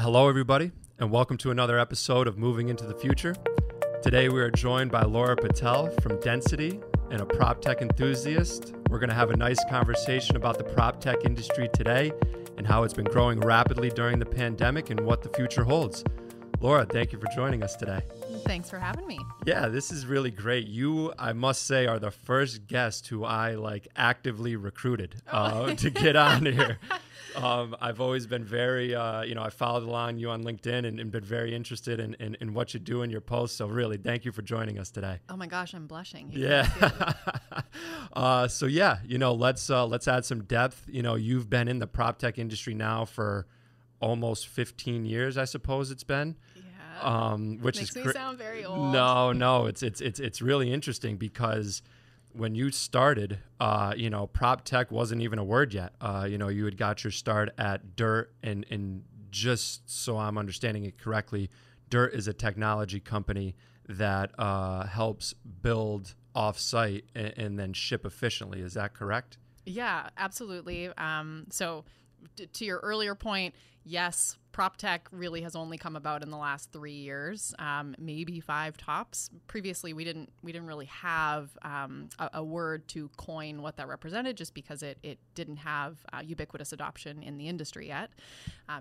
Hello, everybody, and welcome to another episode of Moving into the Future. Today, we are joined by Laura Patel from Density and a prop tech enthusiast. We're going to have a nice conversation about the prop tech industry today and how it's been growing rapidly during the pandemic and what the future holds. Laura, thank you for joining us today. Thanks for having me. Yeah, this is really great. You, I must say, are the first guest who I actively recruited to get on here. I've always been very, I followed along you on LinkedIn and been very interested in what you do in your posts. So really, thank you for joining us today. Oh my gosh, I'm blushing. Yeah. Let's add some depth. You know, you've been in the prop tech industry now for almost 15 years, I suppose it's been. Yeah. Which makes me sound very old. No, it's really interesting because when you started, prop tech wasn't even a word yet. You had got your start at Dirt, and just so I'm understanding it correctly, Dirt is a technology company that helps build offsite and then ship efficiently. Is that correct? Yeah, absolutely. To your earlier point, yes, prop tech really has only come about in the last 3 years, maybe five tops. Previously, we didn't really have a word to coin what that represented, just because it didn't have ubiquitous adoption in the industry yet.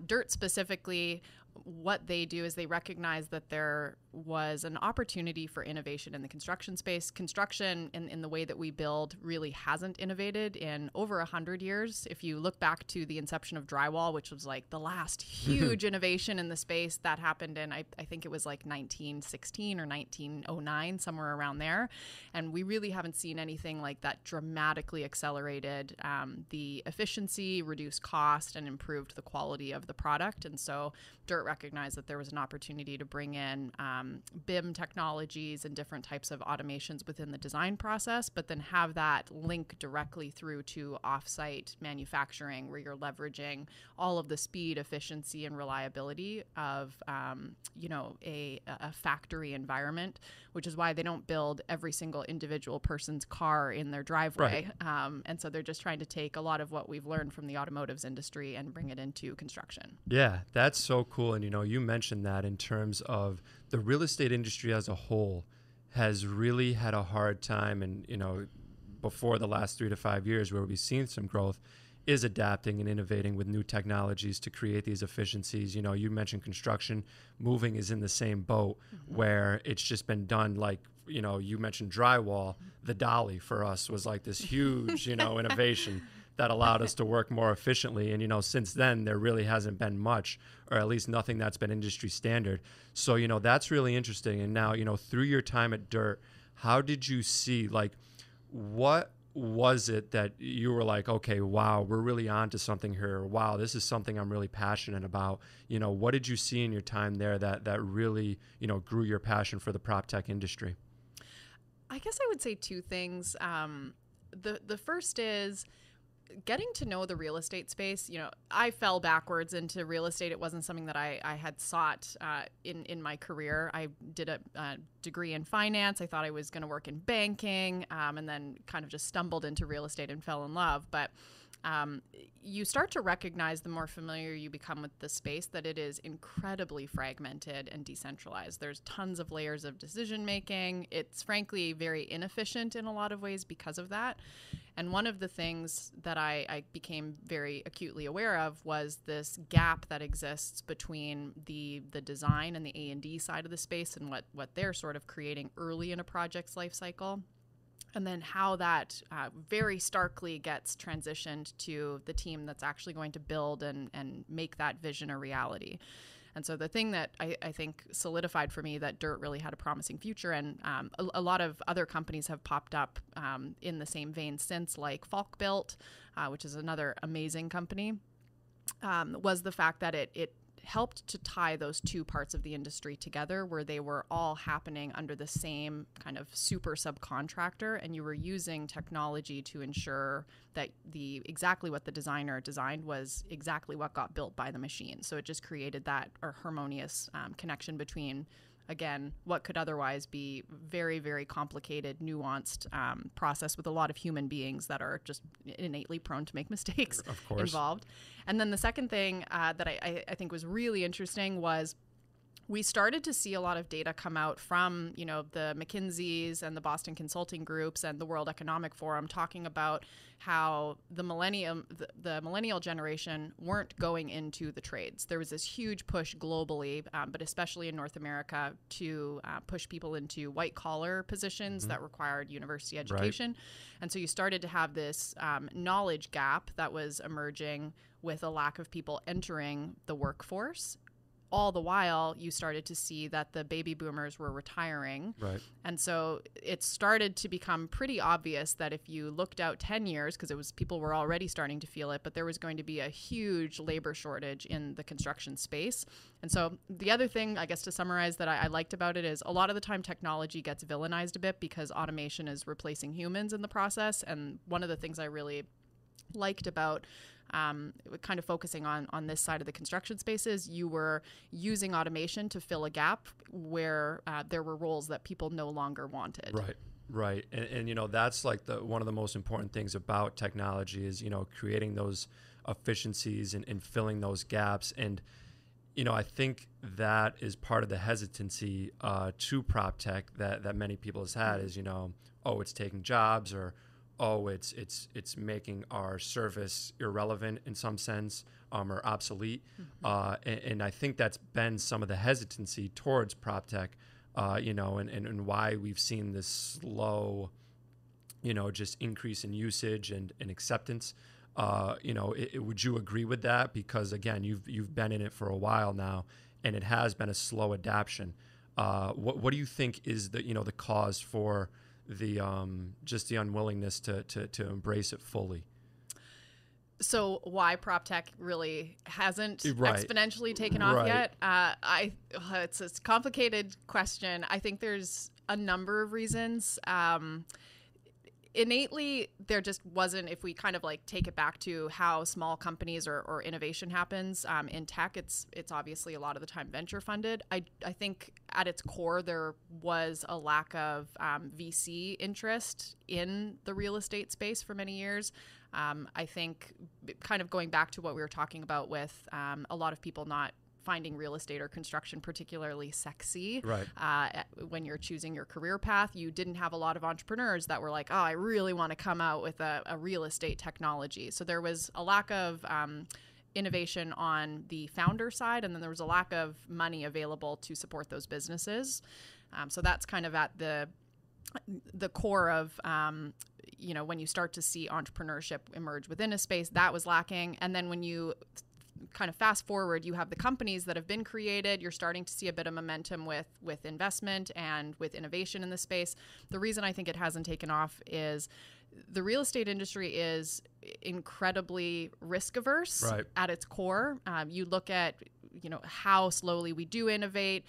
Dirt specifically, what they do is they recognize that there was an opportunity for innovation in the construction space. Construction in the way that we build really hasn't innovated in over 100 years. If you look back to the inception of drywall, which was the last huge innovation in the space that happened in, I think it was 1916 or 1909, somewhere around there. And we really haven't seen anything like that dramatically accelerated the efficiency, reduced cost, and improved the quality of the product. And so Dirt recognized that there was an opportunity to bring in BIM technologies and different types of automations within the design process, but then have that link directly through to offsite manufacturing, where you're leveraging all of the speed, efficiency, and reliability of a factory environment, which is why they don't build every single individual person's car in their driveway. Right. And so they're just trying to take a lot of what we've learned from the automotives industry and bring it into construction. Yeah, that's so cool. And you mentioned that in terms of the real estate industry as a whole has really had a hard time, and before the last 3 to 5 years where we've seen some growth, is adapting and innovating with new technologies to create these efficiencies. You mentioned construction. Moving is in the same boat, mm-hmm. where it's just been done you mentioned drywall. The dolly for us was this huge, innovation that allowed us to work more efficiently. And, since then, there really hasn't been much, or at least nothing that's been industry standard. So, that's really interesting. And now, through your time at Dirt, how did you see, what was it that you were okay, wow, we're really onto something here. Wow, this is something I'm really passionate about. What did you see in your time there that really, grew your passion for the prop tech industry? I guess I would say two things. The first is getting to know the real estate space. I fell backwards into real estate. It wasn't something that I had sought in my career. I did a degree in finance. I thought I was going to work in banking, and then kind of just stumbled into real estate and fell in love. But you start to recognize, the more familiar you become with the space, that it is incredibly fragmented and decentralized. There's tons of layers of decision making. It's frankly very inefficient in a lot of ways because of that. And one of the things that I became very acutely aware of was this gap that exists between the design and the A&D side of the space and what they're sort of creating early in a project's life cycle. And then how that very starkly gets transitioned to the team that's actually going to build and make that vision a reality. And so the thing that I think solidified for me that Dirt really had a promising future, and a lot of other companies have popped up in the same vein since, like Falkbuilt, which is another amazing company, was the fact that it helped to tie those two parts of the industry together, where they were all happening under the same kind of super subcontractor, and you were using technology to ensure that exactly what the designer designed was exactly what got built by the machine. So it just created that harmonious connection between again, what could otherwise be very, very complicated, nuanced process with a lot of human beings that are just innately prone to make mistakes involved. And then the second thing that I think was really interesting was we started to see a lot of data come out from, you know, the McKinseys and the Boston Consulting Groups and the World Economic Forum talking about how the millennial generation weren't going into the trades. There was this huge push globally, but especially in North America, to push people into white-collar positions that required university education. Right. And so you started to have this knowledge gap that was emerging with a lack of people entering the workforce. All the while, you started to see that the baby boomers were retiring. Right. And so it started to become pretty obvious that if you looked out 10 years, because it was people were already starting to feel it, but there was going to be a huge labor shortage in the construction space. And so the other thing, I guess, to summarize that I liked about it is a lot of the time technology gets villainized a bit because automation is replacing humans in the process. And one of the things I really liked about kind of focusing on this side of the construction spaces, you were using automation to fill a gap where there were roles that people no longer wanted. Right, right. And you know, that's like one of the most important things about technology is, you know, creating those efficiencies and filling those gaps. And, you know, I think that is part of the hesitancy to prop tech that many people has had is, you know, oh, it's taking jobs, or oh, it's making our service irrelevant in some sense, or obsolete, and I think that's been some of the hesitancy towards prop tech, you know, and why we've seen this slow, you know, just increase in usage and acceptance. You know, would you agree with that? Because again, you've been in it for a while now, and it has been a slow adoption. What do you think is the cause for the just the unwillingness to embrace it fully? So why prop tech really hasn't exponentially taken off yet? It's a complicated question. I think there's a number of reasons. Innately, there just wasn't, if we kind of like take it back to how small companies or innovation happens in tech, it's obviously a lot of the time venture funded. I think at its core, there was a lack of VC interest in the real estate space for many years. I think kind of going back to what we were talking about with a lot of people not finding real estate or construction particularly sexy. Right. When you're choosing your career path, you didn't have a lot of entrepreneurs that were like, oh, I really want to come out with a real estate technology. So there was a lack of innovation on the founder side, and then there was a lack of money available to support those businesses. So that's kind of at the core of, you know, when you start to see entrepreneurship emerge within a space, that was lacking. And then when you kind of fast forward, you have the companies that have been created, you're starting to see a bit of momentum with investment and with innovation in the space. The reason I think it hasn't taken off is the real estate industry is incredibly risk averse at its core. You look at, you know, how slowly we do innovate,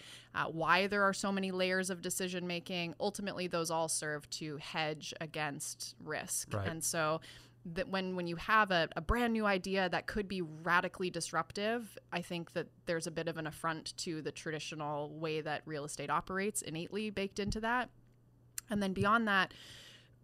why there are so many layers of decision making. Ultimately, those all serve to hedge against risk. Right. And so that when you have a brand new idea that could be radically disruptive, I think that there's a bit of an affront to the traditional way that real estate operates innately baked into that. And then beyond that,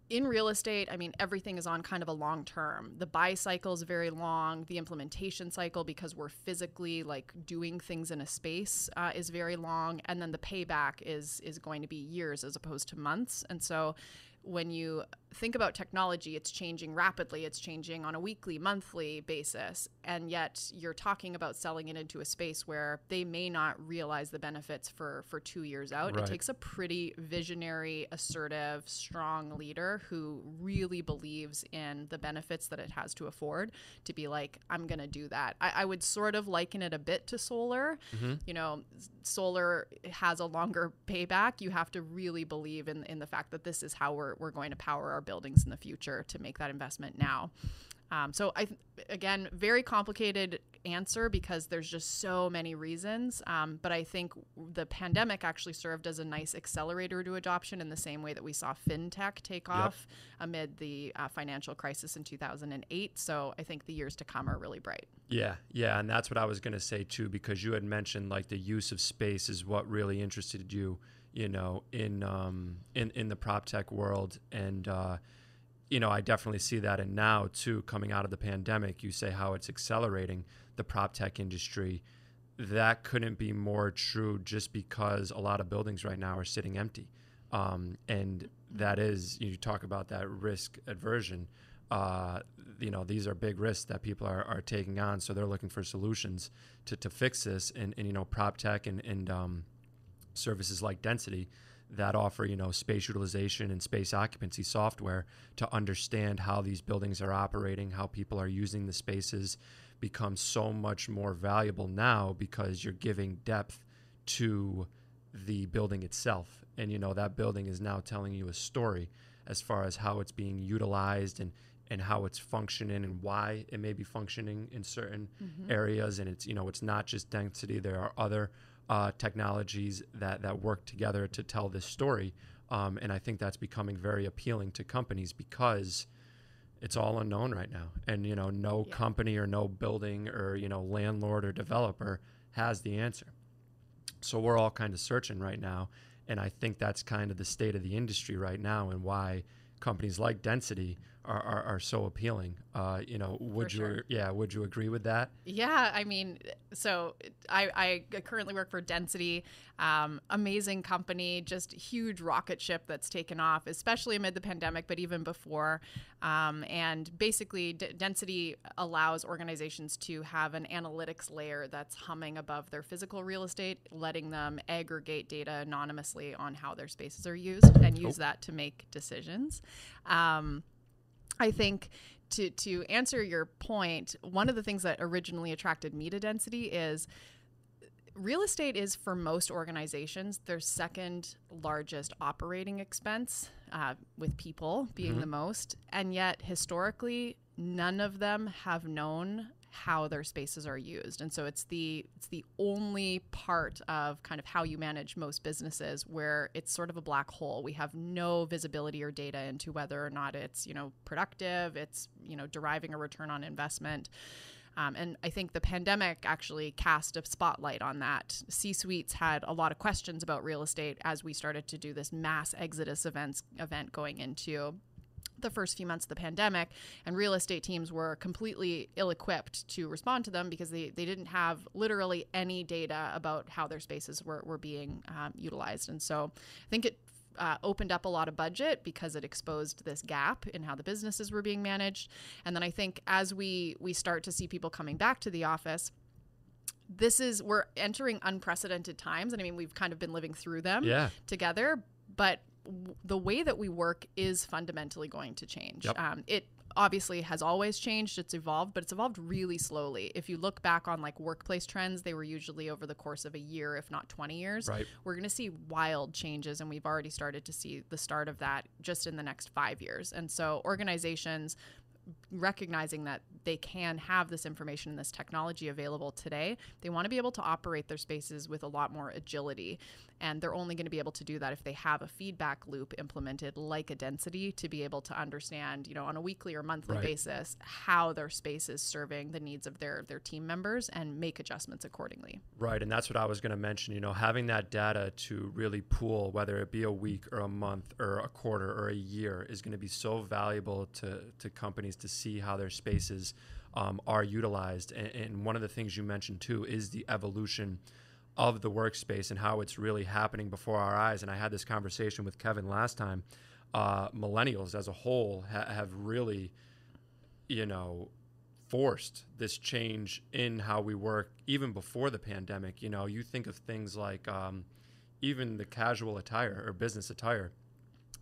in real estate, I mean, everything is on kind of a long term. The buy cycle is very long. The implementation cycle, because we're physically like doing things in a space, is very long. And then the payback is going to be years as opposed to months. And so when you think about technology, it's changing rapidly. It's changing on a weekly, monthly basis. And yet you're talking about selling it into a space where they may not realize the benefits for 2 years out. Right. It takes a pretty visionary, assertive, strong leader who really believes in the benefits that it has to afford to be like, I'm going to do that. I would sort of liken it a bit to solar. You know, solar has a longer payback. You have to really believe in the fact that this is how we're going to power our buildings in the future to make that investment now. So again, very complicated answer because there's just so many reasons. But I think the pandemic actually served as a nice accelerator to adoption in the same way that we saw fintech take off amid the financial crisis in 2008. So I think the years to come are really bright. Yeah. Yeah. And that's what I was going to say too, because you had mentioned like the use of space is what really interested you, you know, in the prop tech world. And, you know, I definitely see that. And now too, coming out of the pandemic, you say how it's accelerating the prop tech industry. That couldn't be more true just because a lot of buildings right now are sitting empty. And that is, you talk about that risk aversion, you know, these are big risks that people are taking on. So they're looking for solutions to fix this and, you know, prop tech and services like Density that offer, you know, space utilization and space occupancy software to understand how these buildings are operating, how people are using the spaces, becomes so much more valuable now because you're giving depth to the building itself. And, you know, that building is now telling you a story as far as how it's being utilized and how it's functioning and why it may be functioning in certain areas. And it's, you know, it's not just density. There are other technologies that work together to tell this story. And I think that's becoming very appealing to companies because it's all unknown right now. And, you know, no company or no building or, you know, landlord or developer has the answer. So we're all kind of searching right now. And I think that's kind of the state of the industry right now and why companies like Density are so appealing. You know, would you agree with that? Yeah, I mean, so I currently work for Density, amazing company, just huge rocket ship that's taken off, especially amid the pandemic, but even before. And basically Density allows organizations to have an analytics layer that's humming above their physical real estate, letting them aggregate data anonymously on how their spaces are used and use that to make decisions. I think to answer your point, one of the things that originally attracted me to Density is real estate is, for most organizations, their second largest operating expense, with people being the most. And yet, historically, none of them have known how their spaces are used. And so it's the only part of kind of how you manage most businesses where it's sort of a black hole. We have no visibility or data into whether or not it's, you know, productive, it's, you know, deriving a return on investment. And I think the pandemic actually cast a spotlight on that. C-suites had a lot of questions about real estate as we started to do this mass exodus event going into the first few months of the pandemic, and real estate teams were completely ill-equipped to respond to them because they didn't have literally any data about how their spaces were being utilized. And so I think it opened up a lot of budget because it exposed this gap in how the businesses were being managed. And then I think as we start to see people coming back to the office, we're entering unprecedented times. And I mean, we've kind of been living through them together, but the way that we work is fundamentally going to change. It obviously has always changed. It's evolved, but it's evolved really slowly. If you look back on like workplace trends, they were usually over the course of a year, if not 20 years. Right. We're going to see wild changes, and we've already started to see the start of that just in the next 5 years. And so organizations recognizing that they can have this information and this technology available today, they want to be able to operate their spaces with a lot more agility. And they're only going to be able to do that if they have a feedback loop implemented like a Density to be able to understand, you know, on a weekly or monthly basis, how their space is serving the needs of their team members and make adjustments accordingly. Right. And that's what I was going to mention, you know, having that data to really pool, whether it be a week or a month or a quarter or a year, is going to be so valuable to companies to see how their spaces are utilized. And one of the things you mentioned too is the evolution of the workspace and how it's really happening before our eyes. And I had this conversation with Kevin last time. Millennials as a whole have really, you know, forced this change in how we work even before the pandemic. You know, you think of things like even the casual attire or business attire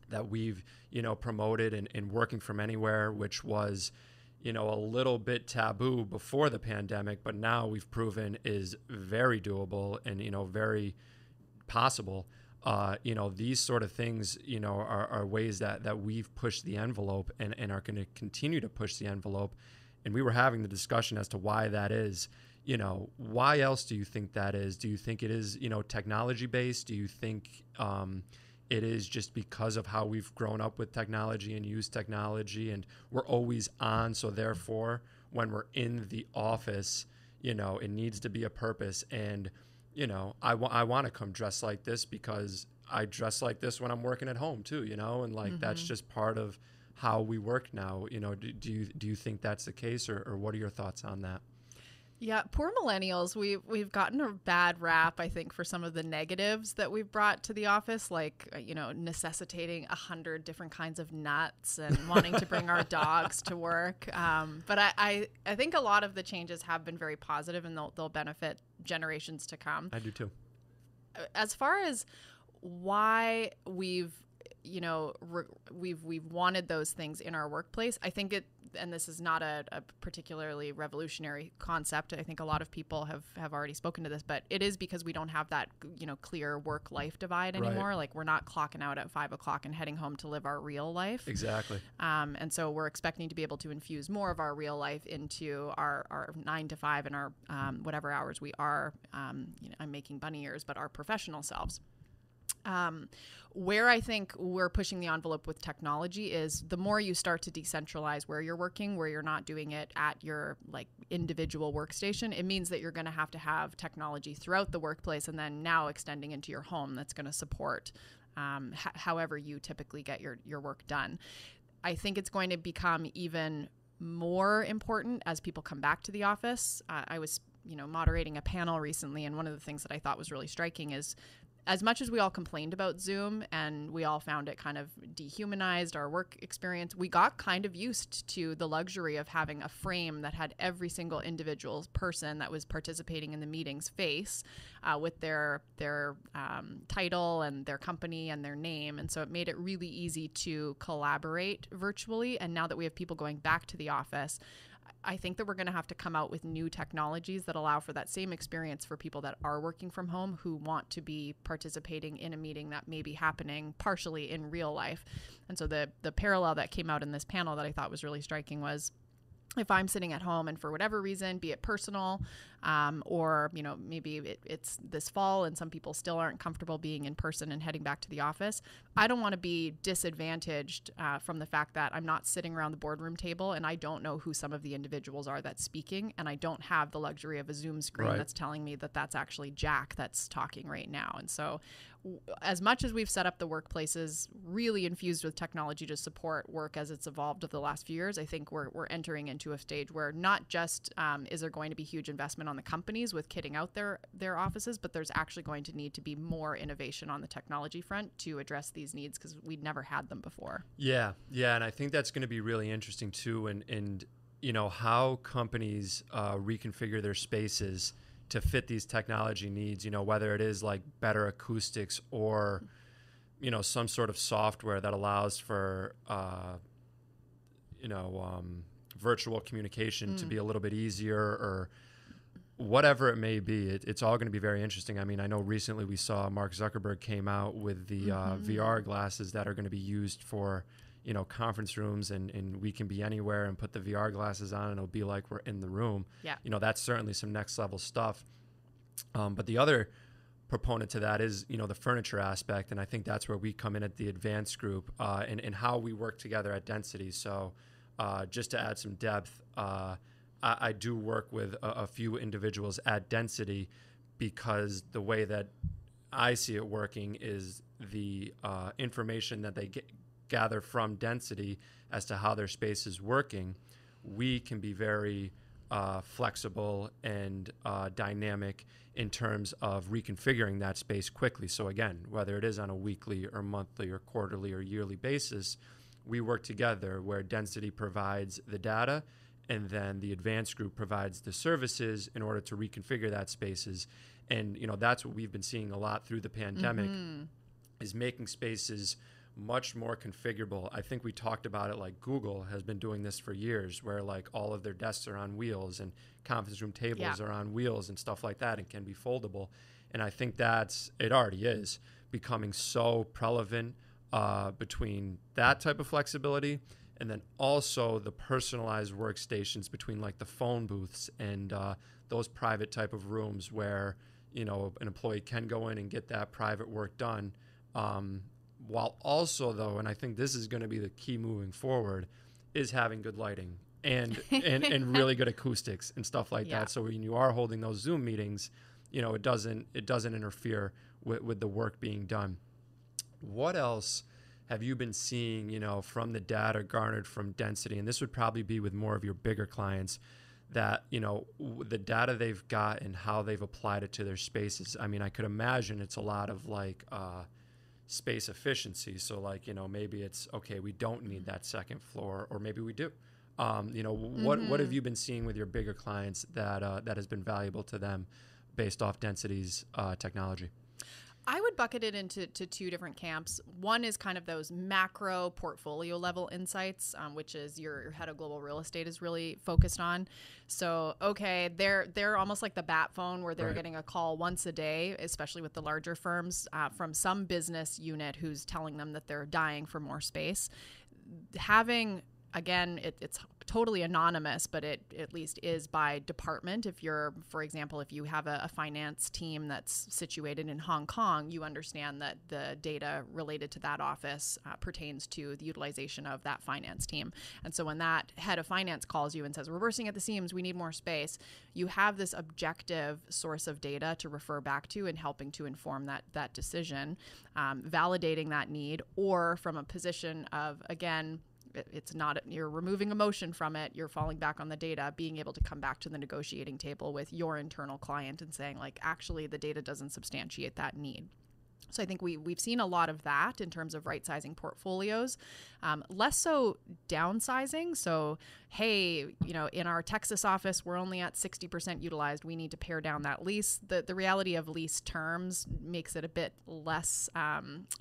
that we've, you know, promoted and working from anywhere, which was, you know, a little bit taboo before the pandemic, but now we've proven is very doable and, you know, very possible. these sort of things, are ways that we've pushed the envelope and are going to continue to push the envelope. And we were having the discussion as to why that is. Why else do you think that is? Do you think it is, technology based? Do you think it is just because of how we've grown up with technology and used technology and we're always on? So therefore, when we're in the office, it needs to be a purpose. And, I want to come dressed like this because I dress like this when I'm working at home too, and like, mm-hmm. that's just part of how we work now. Do you think that's the case, or what are your thoughts on that? Yeah, poor millennials. We've gotten a bad rap, I think, for some of the negatives that we've brought to the office, like, necessitating 100 different kinds of nuts and wanting to bring our dogs to work. But I think a lot of the changes have been very positive, and they'll benefit generations to come. I do too. As far as why we've wanted those things in our workplace, I think it, and this is not a particularly revolutionary concept, I think a lot of people have already spoken to this, but it is because we don't have that, clear work-life divide anymore. Right. Like, we're not clocking out at 5 o'clock and heading home to live our real life. Exactly. And so we're expecting to be able to infuse more of our real life into our 9 to 5 and our whatever hours we are, I'm making bunny ears, but our professional selves. Where I think we're pushing the envelope with technology is the more you start to decentralize where you're working, where you're not doing it at your individual workstation, it means that you're going to have technology throughout the workplace, and then now extending into your home that's going to support however you typically get your work done. I think it's going to become even more important as people come back to the office. I was moderating a panel recently, and one of the things that I thought was really striking is, as much as we all complained about Zoom and we all found it kind of dehumanized our work experience, we got kind of used to the luxury of having a frame that had every single individual person that was participating in the meeting's face with their title and their company and their name. And so it made it really easy to collaborate virtually. And now that we have people going back to the office, I think that we're going to have to come out with new technologies that allow for that same experience for people that are working from home who want to be participating in a meeting that may be happening partially in real life. And so the parallel that came out in this panel that I thought was really striking was, if I'm sitting at home and for whatever reason, be it personal, or, maybe it's this fall and some people still aren't comfortable being in person and heading back to the office, I don't want to be disadvantaged from the fact that I'm not sitting around the boardroom table and I don't know who some of the individuals are that's speaking, and I don't have the luxury of a Zoom screen Right. That's telling me that's actually Jack that's talking right now. And so as much as we've set up the workplaces really infused with technology to support work as it's evolved over the last few years, I think we're entering into a stage where not just is there going to be huge investment on the companies with kitting out their offices, but there's actually going to need to be more innovation on the technology front to address these needs, because we'd never had them before. Yeah, and I think that's going to be really interesting too, and how companies reconfigure their spaces to fit these technology needs, whether it is like better acoustics or, some sort of software that allows for, virtual communication to be a little bit easier, or whatever it may be. It's all going to be very interesting. I mean, I know recently we saw Mark Zuckerberg came out with the VR glasses that are going to be used for, conference rooms, and we can be anywhere and put the VR glasses on and it'll be like we're in the room. Yeah. That's certainly some next level stuff. But the other proponent to that is, the furniture aspect. And I think that's where we come in at the advanced group and how we work together at Density. So just to add some depth, I do work with a few individuals at Density, because the way that I see it working is the information that they gather from Density as to how their space is working, we can be very flexible and dynamic in terms of reconfiguring that space quickly. So again, whether it is on a weekly or monthly or quarterly or yearly basis, we work together where Density provides the data and then the advanced group provides the services in order to reconfigure that spaces. And that's what we've been seeing a lot through the pandemic, is making spaces much more configurable. I think we talked about it, like Google has been doing this for years, where like all of their desks are on wheels and conference room tables are on wheels and stuff like that, and can be foldable. And I think that's, it already is becoming so prevalent between that type of flexibility and then also the personalized workstations between like the phone booths and those private type of rooms where, you know, an employee can go in and get that private work done. While also, though, and I think this is going to be the key moving forward, is having good lighting and really good acoustics and stuff like that. So when you are holding those Zoom meetings, you know, it doesn't interfere with the work being done. What else have you been seeing, you know, from the data garnered from Density? And this would probably be with more of your bigger clients, that, you know, the data they've got and how they've applied it to their spaces. I mean, I could imagine it's a lot of like space efficiency. So like, you know, maybe it's, okay, we don't need that second floor, or maybe we do. You know, what have you been seeing with your bigger clients that that has been valuable to them based off Density's technology? I would bucket it into two different camps. One is kind of those macro portfolio level insights, which is your head of global real estate is really focused on. So, okay, they're almost like the bat phone, where they're getting a call once a day, especially with the larger firms, from some business unit who's telling them that they're dying for more space. Having, again, it's totally anonymous, but it at least is by department. If you're, for example, if you have a finance team that's situated in Hong Kong, you understand that the data related to that office pertains to the utilization of that finance team. And so when that head of finance calls you and says, we're bursting at the seams, we need more space, you have this objective source of data to refer back to and helping to inform that decision, validating that need, or from a position of, again, it's not, you're removing emotion from it, you're falling back on the data, being able to come back to the negotiating table with your internal client and saying, like, actually the data doesn't substantiate that need. So I think we've seen a lot of that in terms of right-sizing portfolios, less so downsizing. So, hey, you know, in our Texas office, we're only at 60% utilized. We need to pare down that lease. The reality of lease terms makes it a bit less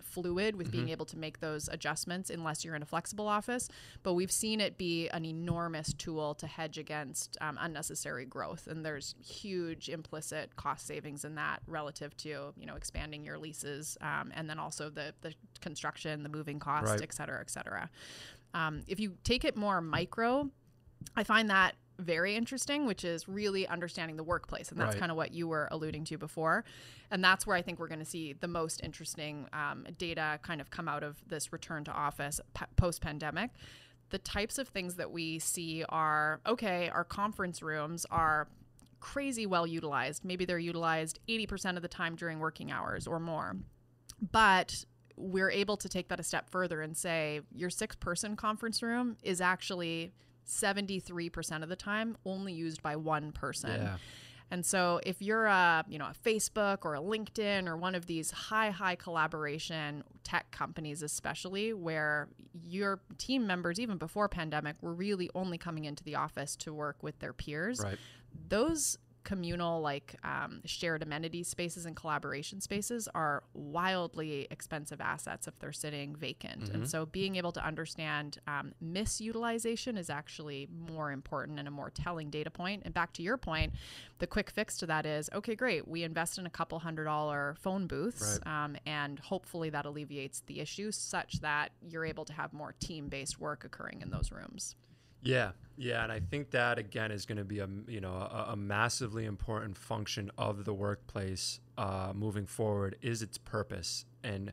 fluid with being able to make those adjustments unless you're in a flexible office. But we've seen it be an enormous tool to hedge against unnecessary growth. And there's huge implicit cost savings in that relative to, you know, expanding your leases. And then also the construction, the moving costs, et cetera, et cetera. If you take it more micro, I find that very interesting, which is really understanding the workplace. And that's kind of what you were alluding to before. And that's where I think we're going to see the most interesting data kind of come out of this return to office post-pandemic. The types of things that we see are, okay, our conference rooms are crazy well utilized. Maybe they're utilized 80% of the time during working hours or more. But we're able to take that a step further and say your 6-person conference room is actually 73% of the time only used by one person. Yeah. And so if you're a Facebook or a LinkedIn or one of these high collaboration tech companies, especially where your team members, even before pandemic, were really only coming into the office to work with their peers, those communal, like shared amenity spaces and collaboration spaces are wildly expensive assets if they're sitting vacant. And so being able to understand misutilization is actually more important and a more telling data point. And back to your point, the quick fix to that is, okay, great, we invest in a couple $100 phone booths, and hopefully that alleviates the issue such that you're able to have more team-based work occurring in those rooms. Yeah, and I think that again is going to be a massively important function of the workplace moving forward is its purpose. And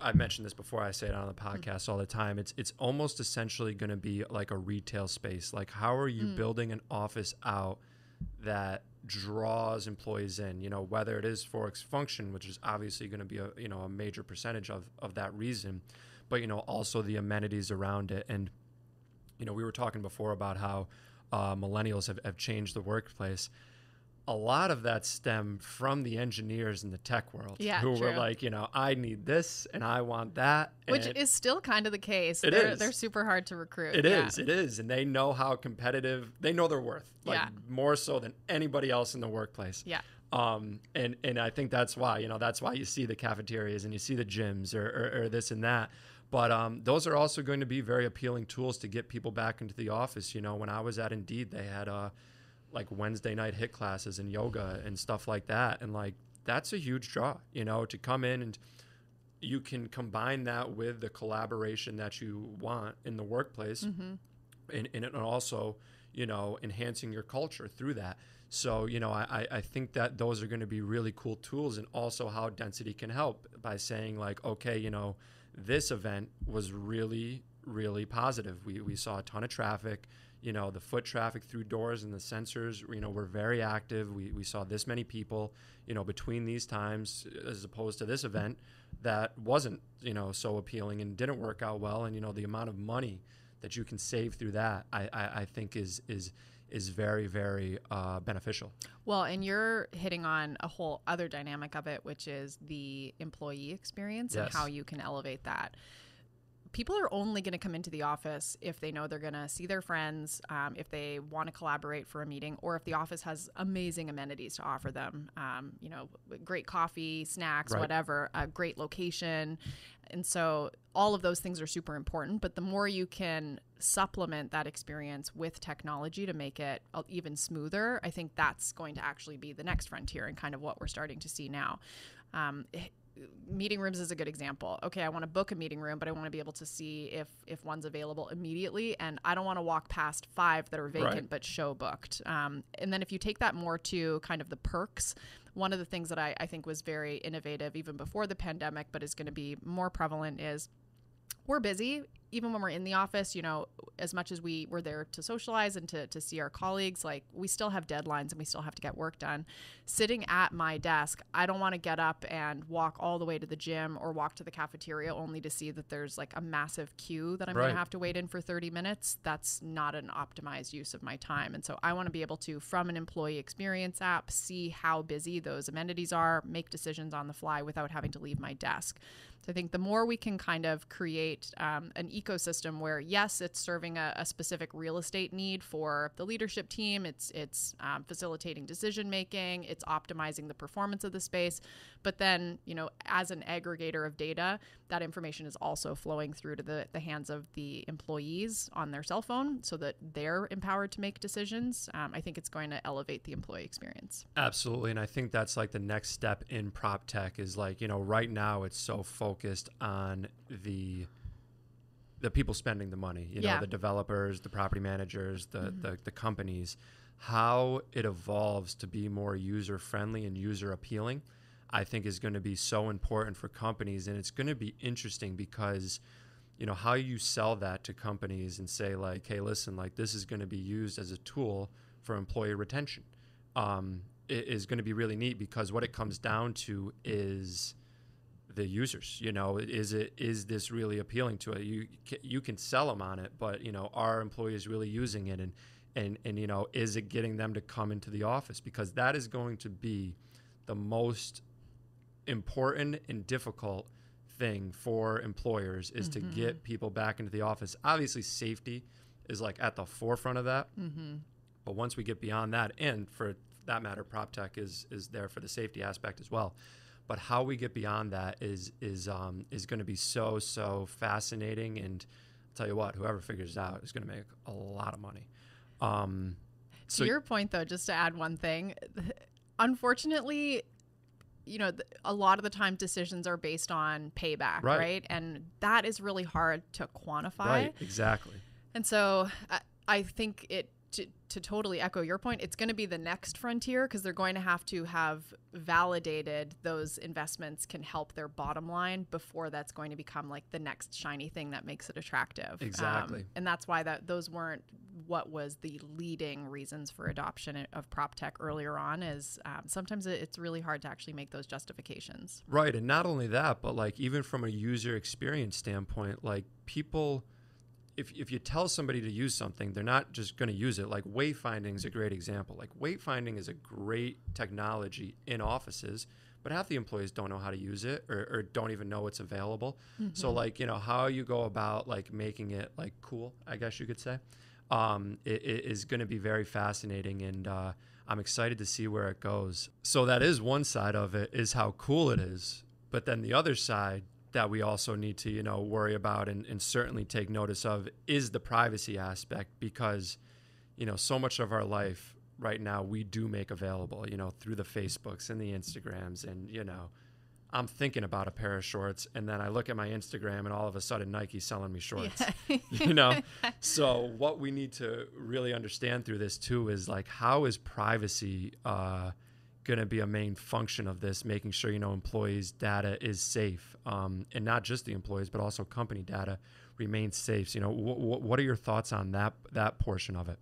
I've mentioned this before, I say it on the podcast all the time. It's almost essentially going to be like a retail space. Like, how are you building an office out that draws employees in? You know, whether it is for its function, which is obviously going to be a major percentage of that reason, but you know also the amenities around it. And you know, we were talking before about how millennials have changed the workplace. A lot of that stemmed from the engineers in the tech world who were like, you know, I need this and I want that. Which is still kind of the case. They're super hard to recruit. It is. And they know how competitive, they know their worth, like more so than anybody else in the workplace. Yeah. And I think that's why, you know, that's why you see the cafeterias and you see the gyms or this and that. But those are also going to be very appealing tools to get people back into the office. You know, when I was at Indeed, they had like Wednesday night HIIT classes and yoga and stuff like that. And like, that's a huge draw, you know, to come in, and you can combine that with the collaboration that you want in the workplace, mm-hmm. and also, you know, enhancing your culture through that. So, you know, I think that those are going to be really cool tools, and also how Density can help by saying like, okay, you know, this event was really, really positive. We saw a ton of traffic, you know, the foot traffic through doors and the sensors, you know, were very active. We saw this many people, you know, between these times, as opposed to this event that wasn't, you know, so appealing and didn't work out well. And, you know, the amount of money that you can save through that, I think is very, very beneficial. Well, and you're hitting on a whole other dynamic of it, which is the employee experience, yes. and how you can elevate that. People are only going to come into the office if they know they're going to see their friends, if they want to collaborate for a meeting, or if the office has amazing amenities to offer them, you know, great coffee, snacks, right. whatever, a great location. And so all of those things are super important, but the more you can supplement that experience with technology to make it even smoother, I think that's going to actually be the next frontier, and kind of what we're starting to see now. Meeting rooms is a good example. Okay, I want to book a meeting room, but I want to be able to see if one's available immediately, and I don't want to walk past 5 that are vacant, right. but show booked. And then if you take that more to kind of the perks, one of the things that I think was very innovative even before the pandemic, but is going to be more prevalent, is we're busy. Even when we're in the office, you know, as much as we were there to socialize and to see our colleagues, like, we still have deadlines and we still have to get work done. Sitting at my desk, I don't want to get up and walk all the way to the gym or walk to the cafeteria only to see that there's like a massive queue that I'm right. going to have to wait in for 30 minutes. That's not an optimized use of my time. And so I want to be able to, from an employee experience app, see how busy those amenities are, make decisions on the fly without having to leave my desk. So I think the more we can kind of create an ecosystem where, yes, it's serving a specific real estate need for the leadership team, it's facilitating decision making, it's optimizing the performance of the space, but then, you know, as an aggregator of data, that information is also flowing through to the hands of the employees on their cell phone, so that they're empowered to make decisions. I think it's going to elevate the employee experience. Absolutely. And I think that's like the next step in prop tech, is like, you know, right now it's so focused on the people spending the money, you yeah. know, the developers, the property managers, mm-hmm. the companies. How it evolves to be more user-friendly and user-appealing, I think, is going to be so important for companies. And it's going to be interesting because, you know, how you sell that to companies and say like, hey, listen, like, this is going to be used as a tool for employee retention, is going to be really neat, because what it comes down to is the users. You know, is this really appealing to it? You can sell them on it, but, you know, are employees really using it, and you know, is it getting them to come into the office? Because that is going to be the most important and difficult thing for employers, is mm-hmm. to get people back into the office. Obviously, safety is like at the forefront of that, mm-hmm. but once we get beyond that, and for that matter, prop tech is there for the safety aspect as well. But how we get beyond that is going to be so, so fascinating. And I'll tell you what, whoever figures it out is going to make a lot of money. So to your point, though, just to add one thing, unfortunately, you know, a lot of the time decisions are based on payback, right? And that is really hard to quantify. Right, exactly. And so I think to totally echo your point, it's going to be the next frontier, because they're going to have validated those investments can help their bottom line before that's going to become like the next shiny thing that makes it attractive. Exactly. And that's why those weren't what was the leading reasons for adoption of prop tech earlier on, is sometimes it's really hard to actually make those justifications. Right. And not only that, but like, even from a user experience standpoint, like, people, if you tell somebody to use something, they're not just going to use it. Like, wayfinding is a great example. Like, wayfinding is a great technology in offices, but half the employees don't know how to use it, or don't even know it's available. Mm-hmm. So like, you know, how you go about like making it like cool, I guess you could say, it is going to be very fascinating, and I'm excited to see where it goes. So that is one side of it, is how cool it is. But then the other side that we also need to, you know, worry about and certainly take notice of is the privacy aspect, because, you know, so much of our life right now we do make available, you know, through the Facebooks and the Instagrams. And, you know, I'm thinking about a pair of shorts, and then I look at my Instagram and all of a sudden Nike's selling me shorts, yeah. You know? So what we need to really understand through this too is, like, how is privacy going to be a main function of this, making sure, you know, employees' data is safe, and not just the employees, but also company data remains safe. So, you know, what are your thoughts on that portion of it?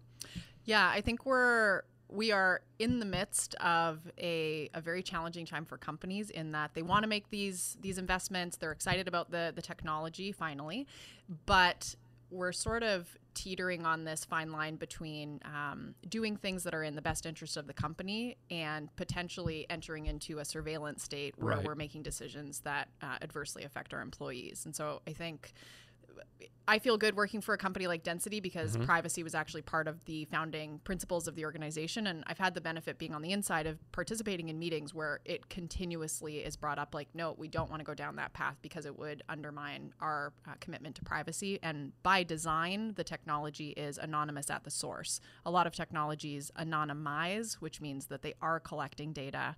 Yeah, I think we are in the midst of a very challenging time for companies, in that they want to make these investments. They're excited about the technology finally, but we're sort of teetering on this fine line between doing things that are in the best interest of the company and potentially entering into a surveillance state where Right. We're making decisions that adversely affect our employees. And so I think I feel good working for a company like Density, because mm-hmm. privacy was actually part of the founding principles of the organization. And I've had the benefit, being on the inside, of participating in meetings where it continuously is brought up, like, no, we don't want to go down that path because it would undermine our commitment to privacy. And by design, the technology is anonymous at the source. A lot of technologies anonymize, which means that they are collecting data.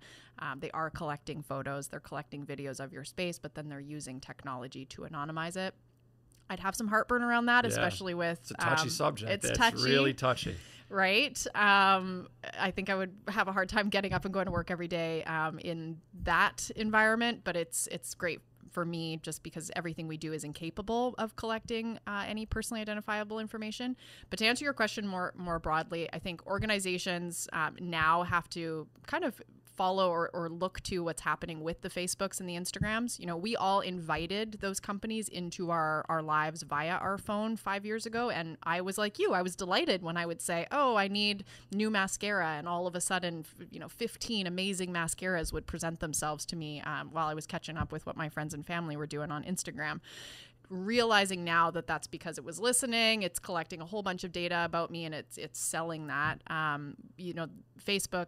They are collecting photos. They're collecting videos of your space, but then they're using technology to anonymize it. I'd have some heartburn around that, yeah. Especially with... It's a touchy subject. It's touchy, really touchy. Right? I think I would have a hard time getting up and going to work every day in that environment, but it's great for me, just because everything we do is incapable of collecting any personally identifiable information. But to answer your question more broadly, I think organizations now have to kind of follow or look to what's happening with the Facebooks and the Instagrams. You know, we all invited those companies into our lives via our phone 5 years ago. And I was like you, I was delighted when I would say, oh, I need new mascara. And all of a sudden, you know, 15 amazing mascaras would present themselves to me while I was catching up with what my friends and family were doing on Instagram. Realizing now that that's because it was listening, it's collecting a whole bunch of data about me, and it's selling that. You know, Facebook,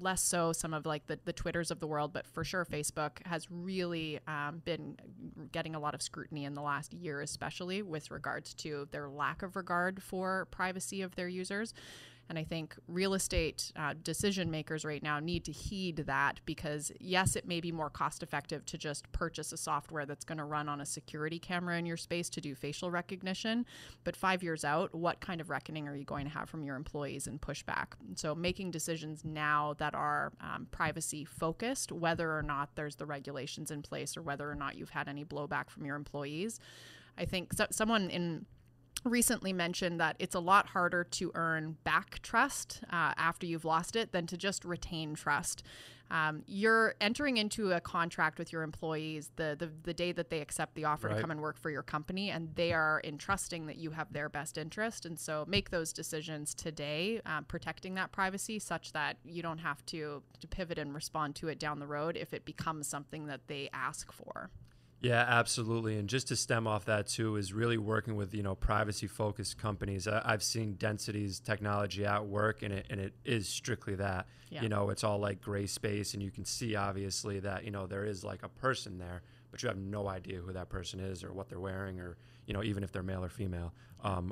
less so some of like the Twitters of the world, but for sure Facebook has really been getting a lot of scrutiny in the last year, especially with regards to their lack of regard for privacy of their users. And I think real estate decision makers right now need to heed that, because yes, it may be more cost effective to just purchase a software that's going to run on a security camera in your space to do facial recognition. But 5 years out, what kind of reckoning are you going to have from your employees and pushback? So making decisions now that are privacy focused, whether or not there's the regulations in place or whether or not you've had any blowback from your employees. I think someone in recently mentioned that it's a lot harder to earn back trust after you've lost it than to just retain trust. You're entering into a contract with your employees the day that they accept the offer, right, to come and work for your company, and they are entrusting that you have their best interest. And so make those decisions today, protecting that privacy such that you don't have to pivot and respond to it down the road if it becomes something that they ask for. Yeah, absolutely. And just to stem off that too is really working with, you know, privacy focused companies. I've seen Density's technology at work, and it is strictly that. Yeah. You know, it's all like gray space, and you can see obviously that, you know, there is like a person there, but you have no idea who that person is or what they're wearing, or, you know, even if they're male or female,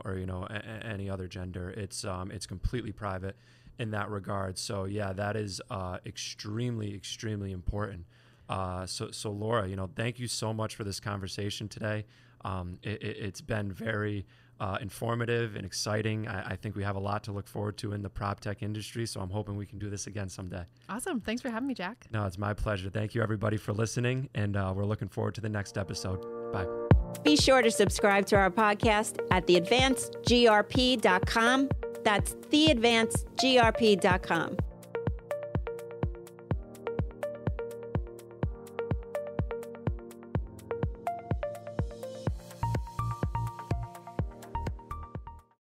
or, you know, any other gender. It's completely private in that regard. So yeah, that is extremely, extremely important. So Laura, you know, thank you so much for this conversation today. It's been very informative and exciting. I think we have a lot to look forward to in the prop tech industry, so I'm hoping we can do this again someday. Awesome. Thanks for having me, Jack. No, it's my pleasure. Thank you, everybody, for listening, and we're looking forward to the next episode. Bye. Be sure to subscribe to our podcast at theadvancedgrp.com. That's theadvancedgrp.com.